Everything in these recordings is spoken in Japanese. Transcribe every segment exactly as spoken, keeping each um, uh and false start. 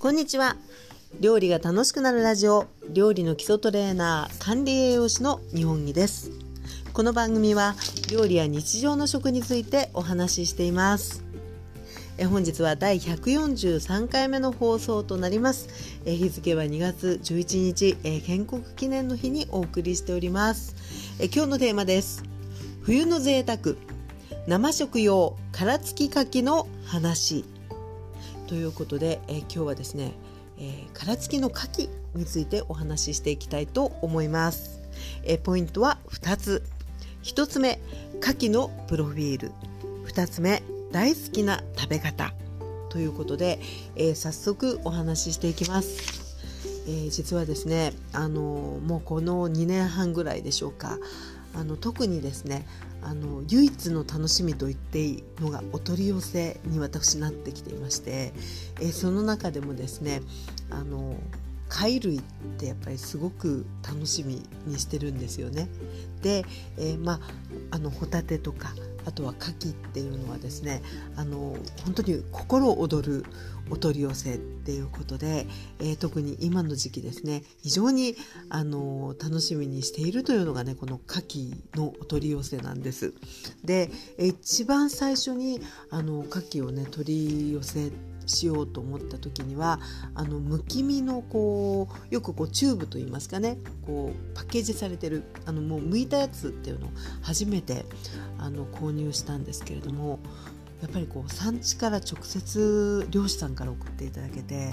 こんにちは。料理が楽しくなるラジオ、料理の基礎トレーナー管理栄養士の日本木です。この番組は料理や日常の食についてお話ししています。え本日は第ひゃくよんじゅうさんかいめの放送となります。え日付はにがつじゅういちにち、え建国記念の日にお送りしております。え今日のテーマです。冬の贅沢、生食用殻付き牡蠣の話ということで、え今日はですね、えー、殻付きの牡蠣についてお話ししていきたいと思います。えポイントはふたつ。ひとつめ、牡蠣のプロフィール。ふたつめ、大好きな食べ方ということで、えー、早速お話ししていきます。えー、実はですね、あのー、もうこのにねんはんぐらいでしょうか、あの特にですね、あの唯一の楽しみと言っていいのがお取り寄せに私なってきていまして、えー、その中でもですね、あの貝類ってやっぱりすごく楽しみにしてるんですよね。で、えー、まあ、あのホタテとか、あとは牡蠣っていうのはですね、あの本当に心躍るお取り寄せっていうことで、えー、特に今の時期ですね、非常にあの楽しみにしているというのがね、この牡蠣のお取り寄せなんです。で、一番最初にあの牡蠣をね取り寄せしようと思った時には、あのむき身のこうよくこうチューブといいますかね、こうパッケージされてる、あのもう剥いたやつっていうのを初めてあの購入したんですけれども、やっぱりこう産地から直接漁師さんから送っていただけて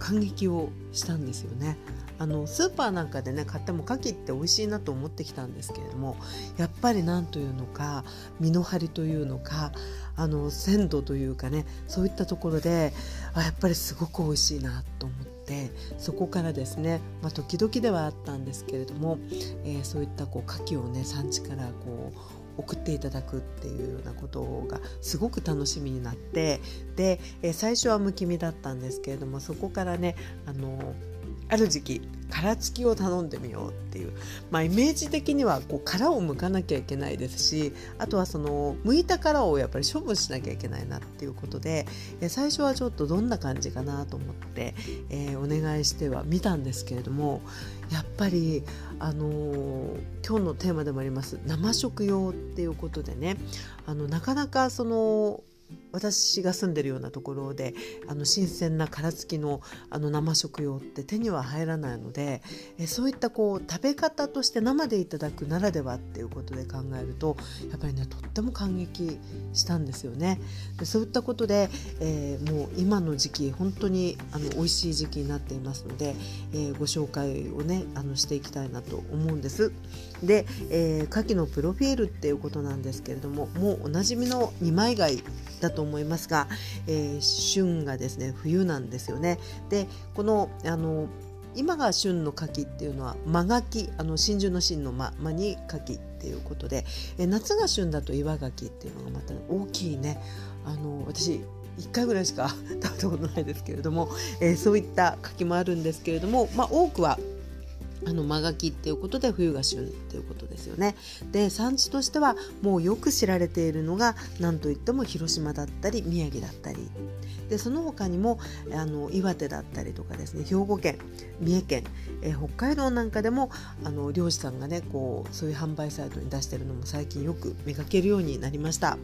感激をしたんですよね。あのスーパーなんかでね買っても牡蠣って美味しいなと思ってきたんですけれども、やっぱりなんというのか、身の張りというのか、あの鮮度というかね、そういったところであやっぱりすごく美味しいなと思って、そこからですね、まあ、時々ではあったんですけれども、えー、そういったこう牡蠣をね産地からこう送っていただくっていうようなことがすごく楽しみになって、で、えー、最初はむき身だったんですけれども、そこからね、あのある時期殻付きを頼んでみようっていう、まあ、イメージ的にはこう殻を剥かなきゃいけないですし、あとはその剥いた殻をやっぱり処分しなきゃいけないなっていうことで、最初はちょっとどんな感じかなと思って、えー、お願いしては見たんですけれども、やっぱり、あのー、今日のテーマでもあります生食用っていうことでね、あのなかなかその私が住んでるようなところであの新鮮な殻付き の, あの生食用って手には入らないので、えそういったこう食べ方として生でいただくならではっていうことで考えると、やっぱりねとっても感激したんですよね。でそういったことで、えー、もう今の時期本当にあの美味しい時期になっていますので、えー、ご紹介をねあのしていきたいなと思うんです。で、えー、牡蠣のプロフィールっていうことなんですけれども、もうおなじみのにまい貝だと思いますが、えー、旬がですね冬なんですよね。でこのあの今が旬の牡蠣っていうのは真牡蠣、あの真珠の真の真に牡蠣っていうことで、えー、夏が旬だと岩牡蠣っていうのがまた大きいね、あの私いっかいぐらいしか食べたことないですけれども、えー、そういった牡蠣もあるんですけれども、まあ、多くはあの真牡蠣っていうことで冬が旬っていうことですよね。で産地としてはもうよく知られているのが、なんといっても広島だったり宮城だったりで、その他にもあの岩手だったりとかですね、兵庫県、三重県、えー、北海道なんかでもあの漁師さんがねこうそういう販売サイトに出してるのも最近よく見かけるようになりました。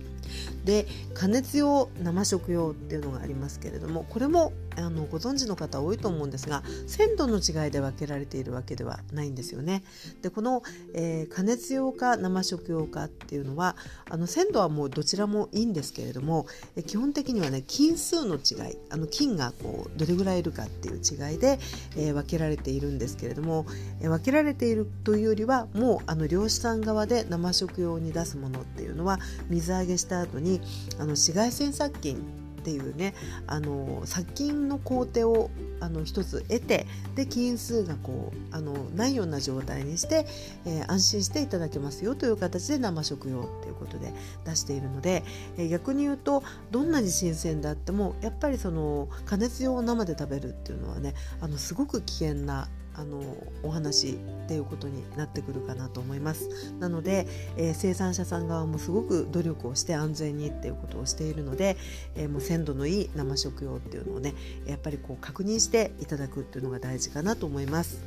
で加熱用生食用っていうのがありますけれども、これもあのご存知の方多いと思うんですが、鮮度の違いで分けられているわけではないんですよね。でこの、えー、加熱用か生食用かっていうのは、あの鮮度はもうどちらもいいんですけれども、え基本的にはね菌数の違い、あの菌がこうどれぐらいいるかっていう違いで、えー、分けられているんですけれども、えー、分けられているというよりは、もうあの漁師さん側で生食用に出すものっていうのは、水揚げした後にあの紫外線殺菌っていうね、あの殺菌の工程をあの一つ得て、で菌数がこうあのないような状態にして、えー、安心していただけますよという形で生食用ということで出しているので、えー、逆に言うとどんなに新鮮であってもやっぱりその加熱用を生で食べるっていうのはね、あのすごく危険なあのお話っていうことになってくるかなと思います。なので、えー、生産者さん側もすごく努力をして安全にっていうことをしているので、えー、もう鮮度のいい生食用っていうのをねやっぱりこう確認していただくっていうのが大事かなと思います。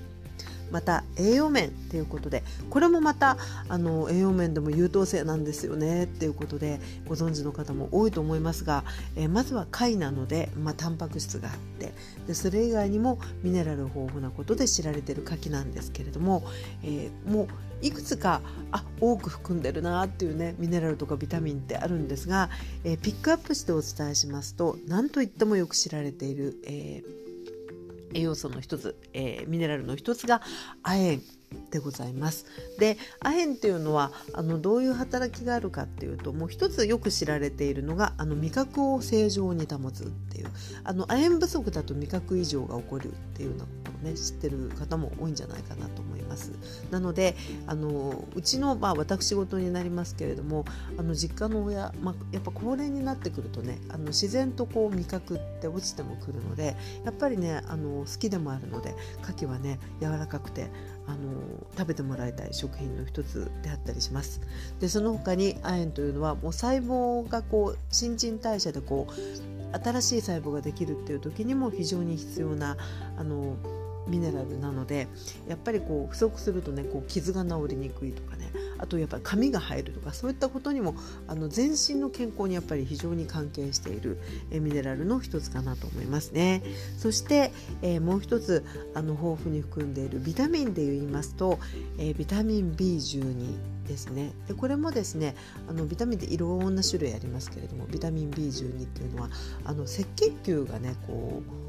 また栄養面ということで、これもまたあの栄養面でも優等生なんですよねっていうことでご存知の方も多いと思いますが、えー、まずは貝なので、まあ、タンパク質があってでそれ以外にもミネラル豊富なことで知られている牡蠣なんですけれども、えー、もういくつかあ多く含んでるなっていうねミネラルとかビタミンってあるんですが、えー、ピックアップしてお伝えしますと、なんといってもよく知られている、えー栄養素の一つ、えー、ミネラルの一つが亜鉛でございます。で、亜鉛というのはあのどういう働きがあるかっていうと、もう一つよく知られているのがあの味覚を正常に保つっていうあの亜鉛不足だと味覚異常が起こるっていうようなことをね知ってる方も多いんじゃないかなと思います。なのであのうちの、まあ、私事になりますけれどもあの実家の親、まあ、やっぱ高齢になってくるとねあの自然とこう味覚って落ちてもくるのでやっぱりねあの好きでもあるので牡蠣はね柔らかくてあの食べてもらいたい食品の一つであったりします。でその他に亜鉛というのはもう細胞がこう新陳代謝でこう新しい細胞ができるっていう時にも非常に必要なあのミネラルなので、やっぱりこう不足するとねこう傷が治りにくいとかね、あとやっぱり髪が生えるとかそういったことにもあの全身の健康にやっぱり非常に関係しているえミネラルの一つかなと思いますね。そして、えー、もう一つあの豊富に含んでいるビタミンで言いますと、えー、ビタミン ビーじゅうに ですね。でこれもですねあのビタミンでいろんな種類ありますけれども、ビタミン ビーじゅうに っていうのはあの赤血球がねこう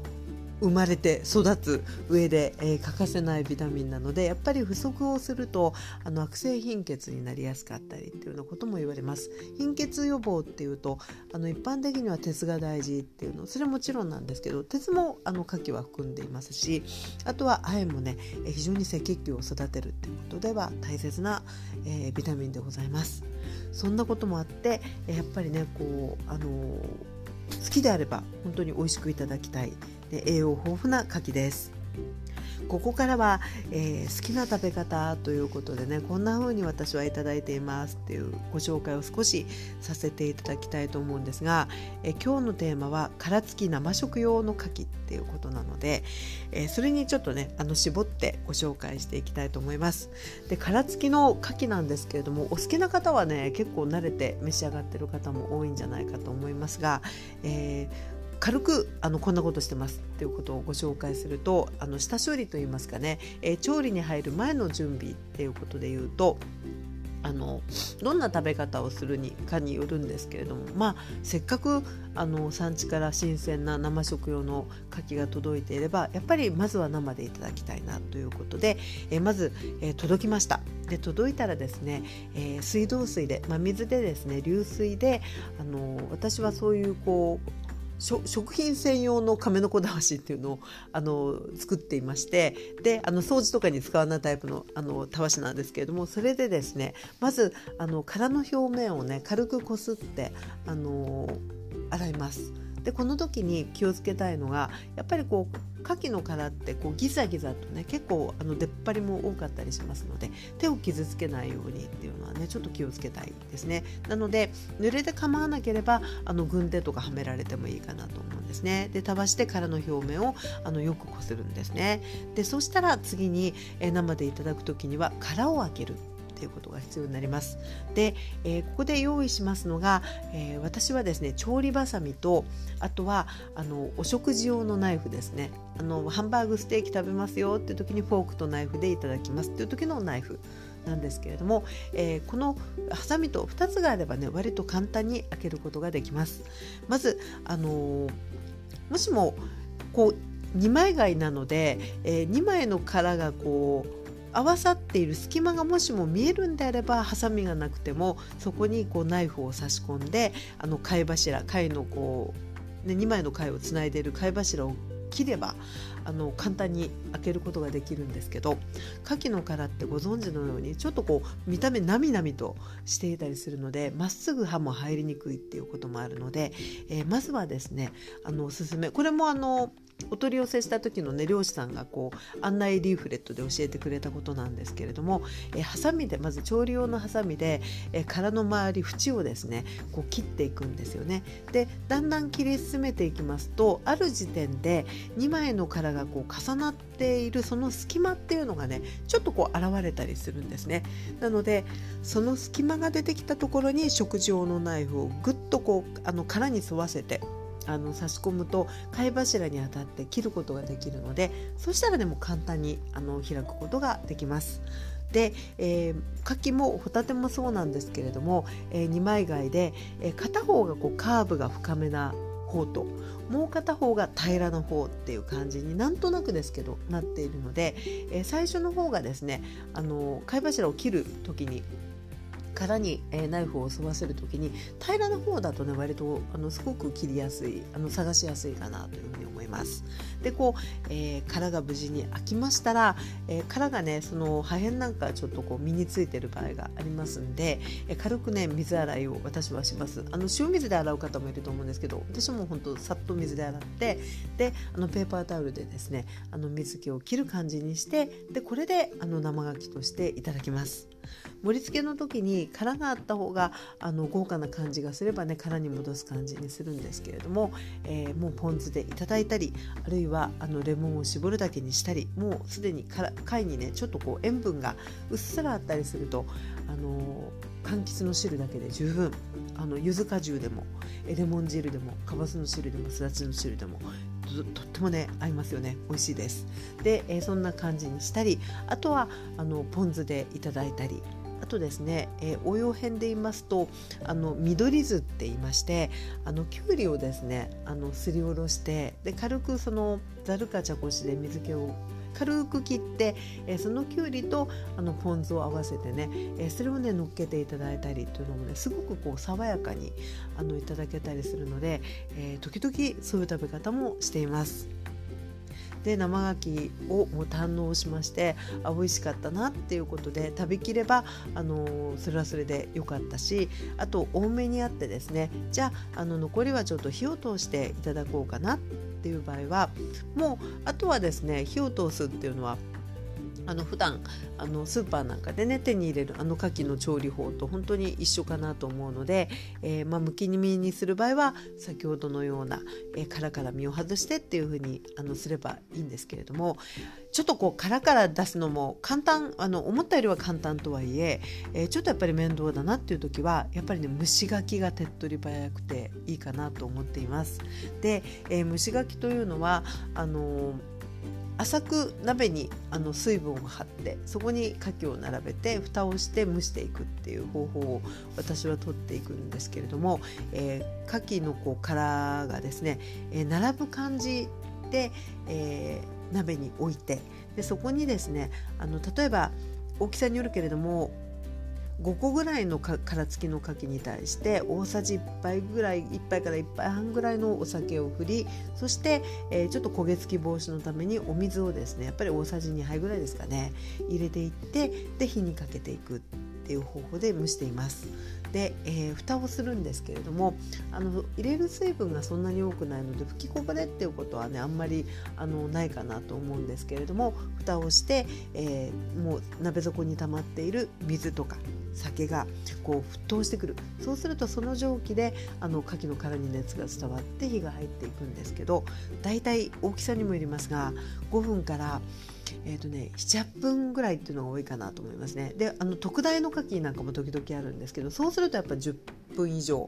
生まれて育つ上で、えー、欠かせないビタミンなので、やっぱり不足をするとあの悪性貧血になりやすかったりっていうようなことも言われます。貧血予防っていうとあの一般的には鉄が大事っていうのそれもちろんなんですけど、鉄もあの牡蠣は含んでいますし、あとは亜鉛もね非常に赤血球を育てるっていうことでは大切な、えー、ビタミンでございます。そんなこともあってやっぱりねこうあのー、好きであれば本当に美味しくいただきたい栄養豊富な牡蠣です。ここからは、えー、好きな食べ方ということでね、こんな風に私はいただいていますっていうご紹介を少しさせていただきたいと思うんですが、えー、今日のテーマは殻付き生食用の牡蠣っていうことなので、えー、それにちょっとねあの絞ってご紹介していきたいと思います。で殻付きの牡蠣なんですけれども、お好きな方はね結構慣れて召し上がってる方も多いんじゃないかと思いますが、えー軽くあのこんなことしてますっていうことをご紹介すると、あの下処理といいますかね、えー、調理に入る前の準備っていうことで言うと、あのどんな食べ方をするにかによるんですけれども、まあ、せっかくあの産地から新鮮な生食用の牡蠣が届いていればやっぱりまずは生でいただきたいなということで、えまず、えー、届きました。で届いたらですね、えー、水道水で、まあ、水でですね流水であの私はそういうこう食品専用の亀の子だわしっていうのをあの作っていまして、であの掃除とかに使わないタイプのあのたわしなんですけれども、それでですねまずあの殻の表面をね軽くこすってあの洗います。でこの時に気をつけたいのがやっぱりこう牡蠣の殻ってこうギザギザとね結構あの出っ張りも多かったりしますので、手を傷つけないようにっていうのはねちょっと気をつけたいですね。なので濡れて構わなければあの軍手とかはめられてもいいかなと思うんですね。でたわして殻の表面をあのよくこするんですね。でそしたら次にえ生でいただく時には殻を開けるということが必要になります。で、えー、ここで用意しますのが、えー、私はですね調理バサミと、あとはあのお食事用のナイフですね。あのハンバーグステーキ食べますよっていう時にフォークとナイフでいただきますっていう時のナイフなんですけれども、えー、このハサミとふたつがあればね割と簡単に開けることができます。まずあのー、もしもこうにまい貝なので、えー、にまいの殻がこう合わさっている隙間がもしも見えるんであれば、ハサミがなくてもそこにこうナイフを差し込んで、あの貝柱貝のこう、ね、にまいの貝をつないでいる貝柱を切ればあの簡単に開けることができるんですけど、牡蠣の殻ってご存知のようにちょっとこう見た目なみなみとしていたりするので、まっすぐ刃も入りにくいっていうこともあるので、えー、まずはですねあのおすすめ、これもあのお取り寄せした時のね漁師さんがこう案内リーフレットで教えてくれたことなんですけれども、えハサミでまず調理用のハサミでえ殻の周り縁をですねこう切っていくんですよね。でだんだん切り進めていきますと、ある時点でにまいの殻がこう重なっているその隙間っていうのがねちょっとこう現れたりするんですね。なのでその隙間が出てきたところに食事用のナイフをぐっとこうあの殻に沿わせてあの差し込むと貝柱に当たって切ることができるので、そしたらでも簡単にあの開くことができます。で、えー、牡蠣もホタテもそうなんですけれども、えー、にまい貝で、えー、片方がこうカーブが深めな方ともう片方が平らの方っていう感じになんとなくですけどなっているので、えー、最初の方がですねあの貝柱を切る時に殻にナイフを沿わせるときに平らの方だとね割とあのすごく切りやすいあの探しやすいかなというふうに思います。でこう、えー、殻が無事に開きましたら、えー、殻がねその破片なんかちょっとこう身についている場合がありますんで、えー、軽くね水洗いを私はします。あの塩水で洗う方もいると思うんですけど、私も本当さっと水で洗って、であのペーパータオルでですねあの水気を切る感じにして、でこれであの生牡蠣としていただきます。盛り付けの時に殻があった方があの豪華な感じがすればね殻に戻す感じにするんですけれども、えー、もうポン酢でいただいたり、あるいはあのレモンを絞るだけにしたり、もうすでに貝にねちょっとこう塩分がうっすらあったりするとあのー、柑橘の汁だけで十分、あの柚子果汁でもレモン汁でもかぼすの汁でもすだちの汁でもと, とってもね合いますよね。美味しいです。で、えー、そんな感じにしたり、あとはあのポン酢でいただいたり、あとですね、えー、応用編で言いますとあの緑酢って言いまして、あのきゅうりをですねあのすりおろして、で軽くそのざるか茶こしで水気を軽く切って、えー、そのきゅうりとあのポン酢を合わせてね、えー、それをね乗っけていただいたりというのもねすごくこう爽やかにあのいただけたりするので、えー、時々そういう食べ方もしています。で生牡蠣をもう堪能しまして、あ美味しかったなっていうことで食べきれば、あのー、それはそれで良かったし、あと多めにあってですね、じゃあ、 あの残りはちょっと火を通していただこうかなっていう場合は、もうあとはですね火を通すっていうのはあの普段あのスーパーなんかでね手に入れるあの牡蠣の調理法と本当に一緒かなと思うので、えー、まあむき身にする場合は先ほどのような、えー、殻から身を外してっていう風にあのすればいいんですけれども、ちょっとこう殻から出すのも簡単、あの思ったよりは簡単とはいええー、ちょっとやっぱり面倒だなっていう時はやっぱりね蒸し牡蠣が手っ取り早くていいかなと思っています。で、えー、蒸し牡蠣というのはあのー浅く鍋にあの水分を張って、そこに牡蠣を並べて蓋をして蒸していくっていう方法を私は取っていくんですけれども、えー、牡蠣のこう殻がですね、えー、並ぶ感じで、えー、鍋に置いて、でそこにですねあの例えば大きさによるけれどもごこぐらいの殻付きの牡蠣に対して大さじいっぱいぐらい、いっぱいからいっぱいはんぐらいのお酒を振り、そして、えー、ちょっと焦げ付き防止のためにお水をですねやっぱり大さじにはいぐらいですかね入れていって、で火にかけていくっていう方法で蒸しています。で、えー、蓋をするんですけれども、あの入れる水分がそんなに多くないので吹きこぼれっていうことはねあんまりあのないかなと思うんですけれども、蓋をして、えー、もう鍋底に溜まっている水とか酒がこう沸騰してくる。そうするとその蒸気であの牡蠣の殻に熱が伝わって火が入っていくんですけど、だいたい大きさにもよりますがごふんからえーとね、なな、はちふんぐらいっていうのが多いかなと思いますね。であの特大の牡蠣なんかも時々あるんですけど、そうするとやっぱりじゅっぷん以上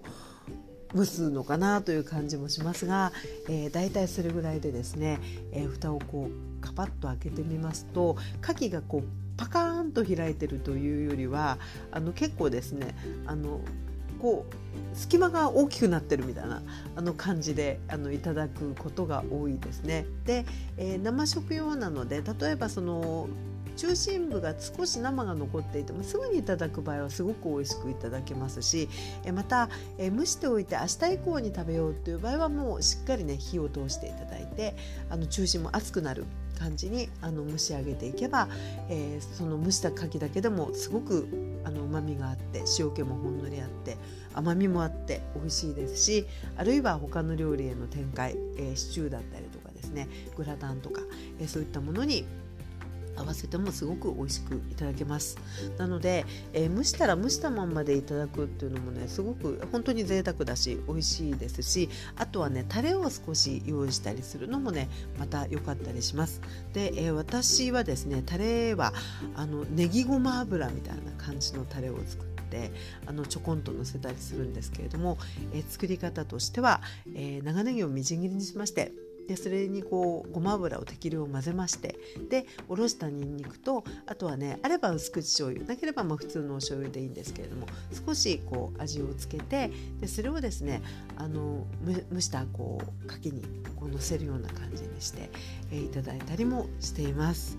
蒸すのかなという感じもしますが、えー、大体それぐらいでですね、えー、蓋をこうカパッと開けてみますと、牡蠣がこうパカーンと開いてるというよりはあの結構ですねあのこう隙間が大きくなってるみたいなあの感じであのいただくことが多いですね。で、えー、生食用なので、例えばその中心部が少し生が残っていてもすぐにいただく場合はすごく美味しくいただけますし、えまた、え蒸しておいて明日以降に食べようという場合はもうしっかりね火を通していただいて、あの中心も熱くなる感じにあの蒸し上げていけば、えー、その蒸した牡蠣だけでもすごくあの旨味があって、塩気もほんのりあって甘みもあって美味しいですし、あるいは他の料理への展開、えー、シチューだったりとかですねね、グラタンとか、えー、そういったものに合わせてもすごく美味しくいただけます。なので、えー、蒸したら蒸したまんまでいただくっていうのもね、すごく本当に贅沢だし美味しいですし、あとはねタレを少し用意したりするのもねまた良かったりします。で、えー、私はですねタレはあのネギごま油みたいな感じのタレを作ってあのちょこんと乗せたりするんですけれども、えー、作り方としては、えー、長ネギをみじん切りにしまして、でそれにこうごま油を適量混ぜまして、でおろしたにんにくと、あとはねあれば薄口醤油、なければまあ普通のお醤油でいいんですけれども、少しこう味をつけて、でそれをですねあの蒸したこうかきにこうのせるような感じにして、えー、いただいたりもしています。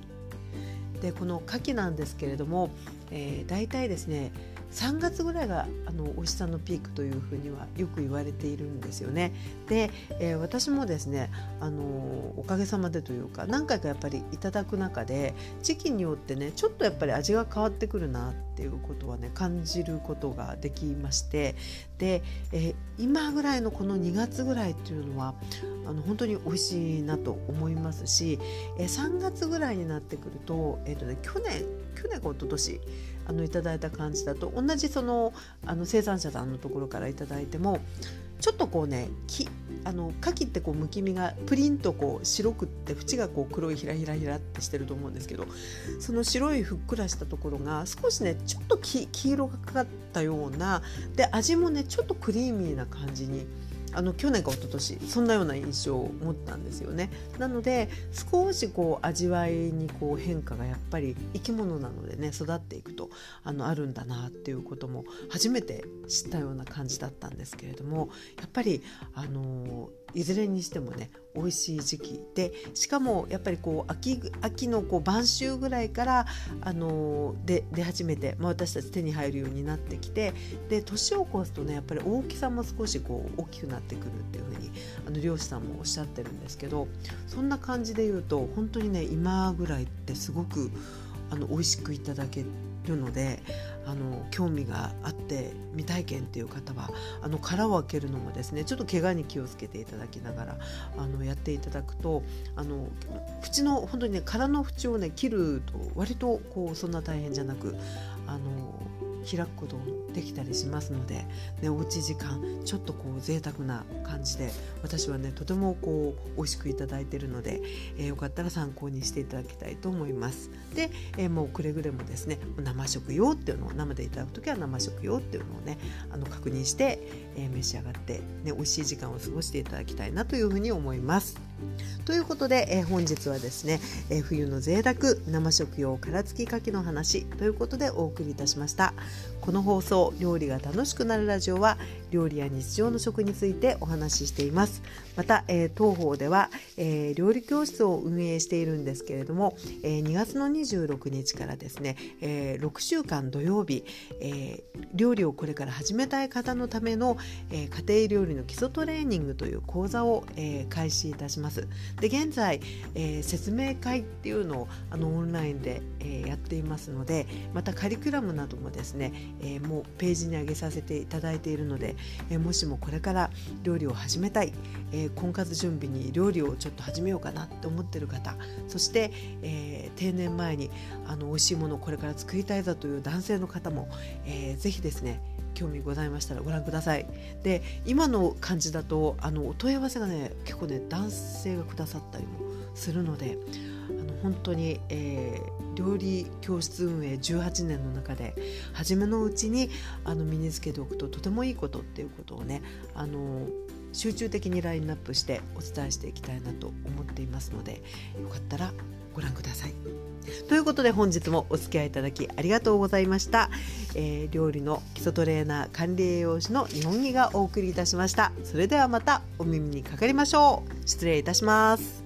でこのかきなんですけれども、えー、大体ですねさんがつぐらいがあの美味しさのピークというふうにはよく言われているんですよね。で、えー、私もですねあのおかげさまでというか何回かやっぱりいただく中で、時期によってねちょっとやっぱり味が変わってくるなっていうことはね感じることができまして、で、えー、今ぐらいのこのにがつぐらいっていうのはあの本当に美味しいなと思いますし、えー、さんがつぐらいになってくると、えーとね、去年去年か一昨年あのいただいた感じだと、同じそのあの生産者さんのところからいただいてもちょっとこうねきあの牡蠣ってこうむき身がプリンとこう白くって縁がこう黒いひらひらひらってしてると思うんですけど、その白いふっくらしたところが少しねちょっとき黄色がかかったようなで、味もねちょっとクリーミーな感じにあの去年か一昨年そんなような印象を持ったんですよね。なので少しこう味わいにこう変化がやっぱり生き物なのでね育っていくと あのあるんだなっていうことも初めて知ったような感じだったんですけれども、やっぱりあのいずれにしてもね美味しい時期で、しかもやっぱりこう 秋, 秋のこう晩秋ぐらいからあので出始めて、まあ、私たち手に入るようになってきて、で年を越すとねやっぱり大きさも少しこう大きくなってくるっていうふうにあの漁師さんもおっしゃってるんですけど、そんな感じで言うと本当にね今ぐらいってすごくあの美味しくいただけるので、あの興味があって未体験っていう方はあの殻を開けるのもですねちょっと怪我に気をつけていただきながらあのやっていただくと、あの縁の本当にね殻の縁をね切ると割とこうそんな大変じゃなくあの開くこともできたりしますので、ね、おうち時間ちょっとこう贅沢な感じで私はねとてもこう美味しくいただいているので、えー、よかったら参考にしていただきたいと思います。で、えー、もうくれぐれもですね生食用っていうのを生でいただくときは生食用っていうのをねあの確認して、えー、召し上がって、ね、美味しい時間を過ごしていただきたいなというふうに思います。ということで、えー、本日はですね、えー、冬の贅沢生食用殻付き牡蠣の話ということでお送りいたしました。この放送料理が楽しくなるラジオは料理や日常の食についてお話ししています。また、えー、当方では、えー、料理教室を運営しているんですけれども、えー、にがつのにじゅうろくにちからですね、えー、ろくしゅうかん土曜日、えー、料理をこれから始めたい方のための、えー、家庭料理の基礎トレーニングという講座を、えー、開始いたします。で現在、えー、説明会っていうのをあのオンラインで、えー、やっていますので、またカリキュラムなどもですね、えー、もうページに上げさせていただいているので、えー、もしもこれから料理を始めたい、えー、婚活準備に料理をちょっと始めようかなって思っている方、そして、えー、定年前にあの美味しいものをこれから作りたいだという男性の方も、えー、ぜひですね興味ございましたらご覧ください。で今の感じだとあのお問い合わせがね結構ね男性がくださったりもするので、あの本当に、えー、料理教室運営じゅうはちねんの中で初めのうちにあの身につけておくととてもいいことっていうことをねあの集中的にラインナップしてお伝えしていきたいなと思っていますので、よかったらご覧ください。ということで本日もお付き合いいただきありがとうございました。えー、料理の基礎トレーナー管理栄養士の日本木がお送りいたしました。それではまたお耳にかかりましょう。失礼いたします。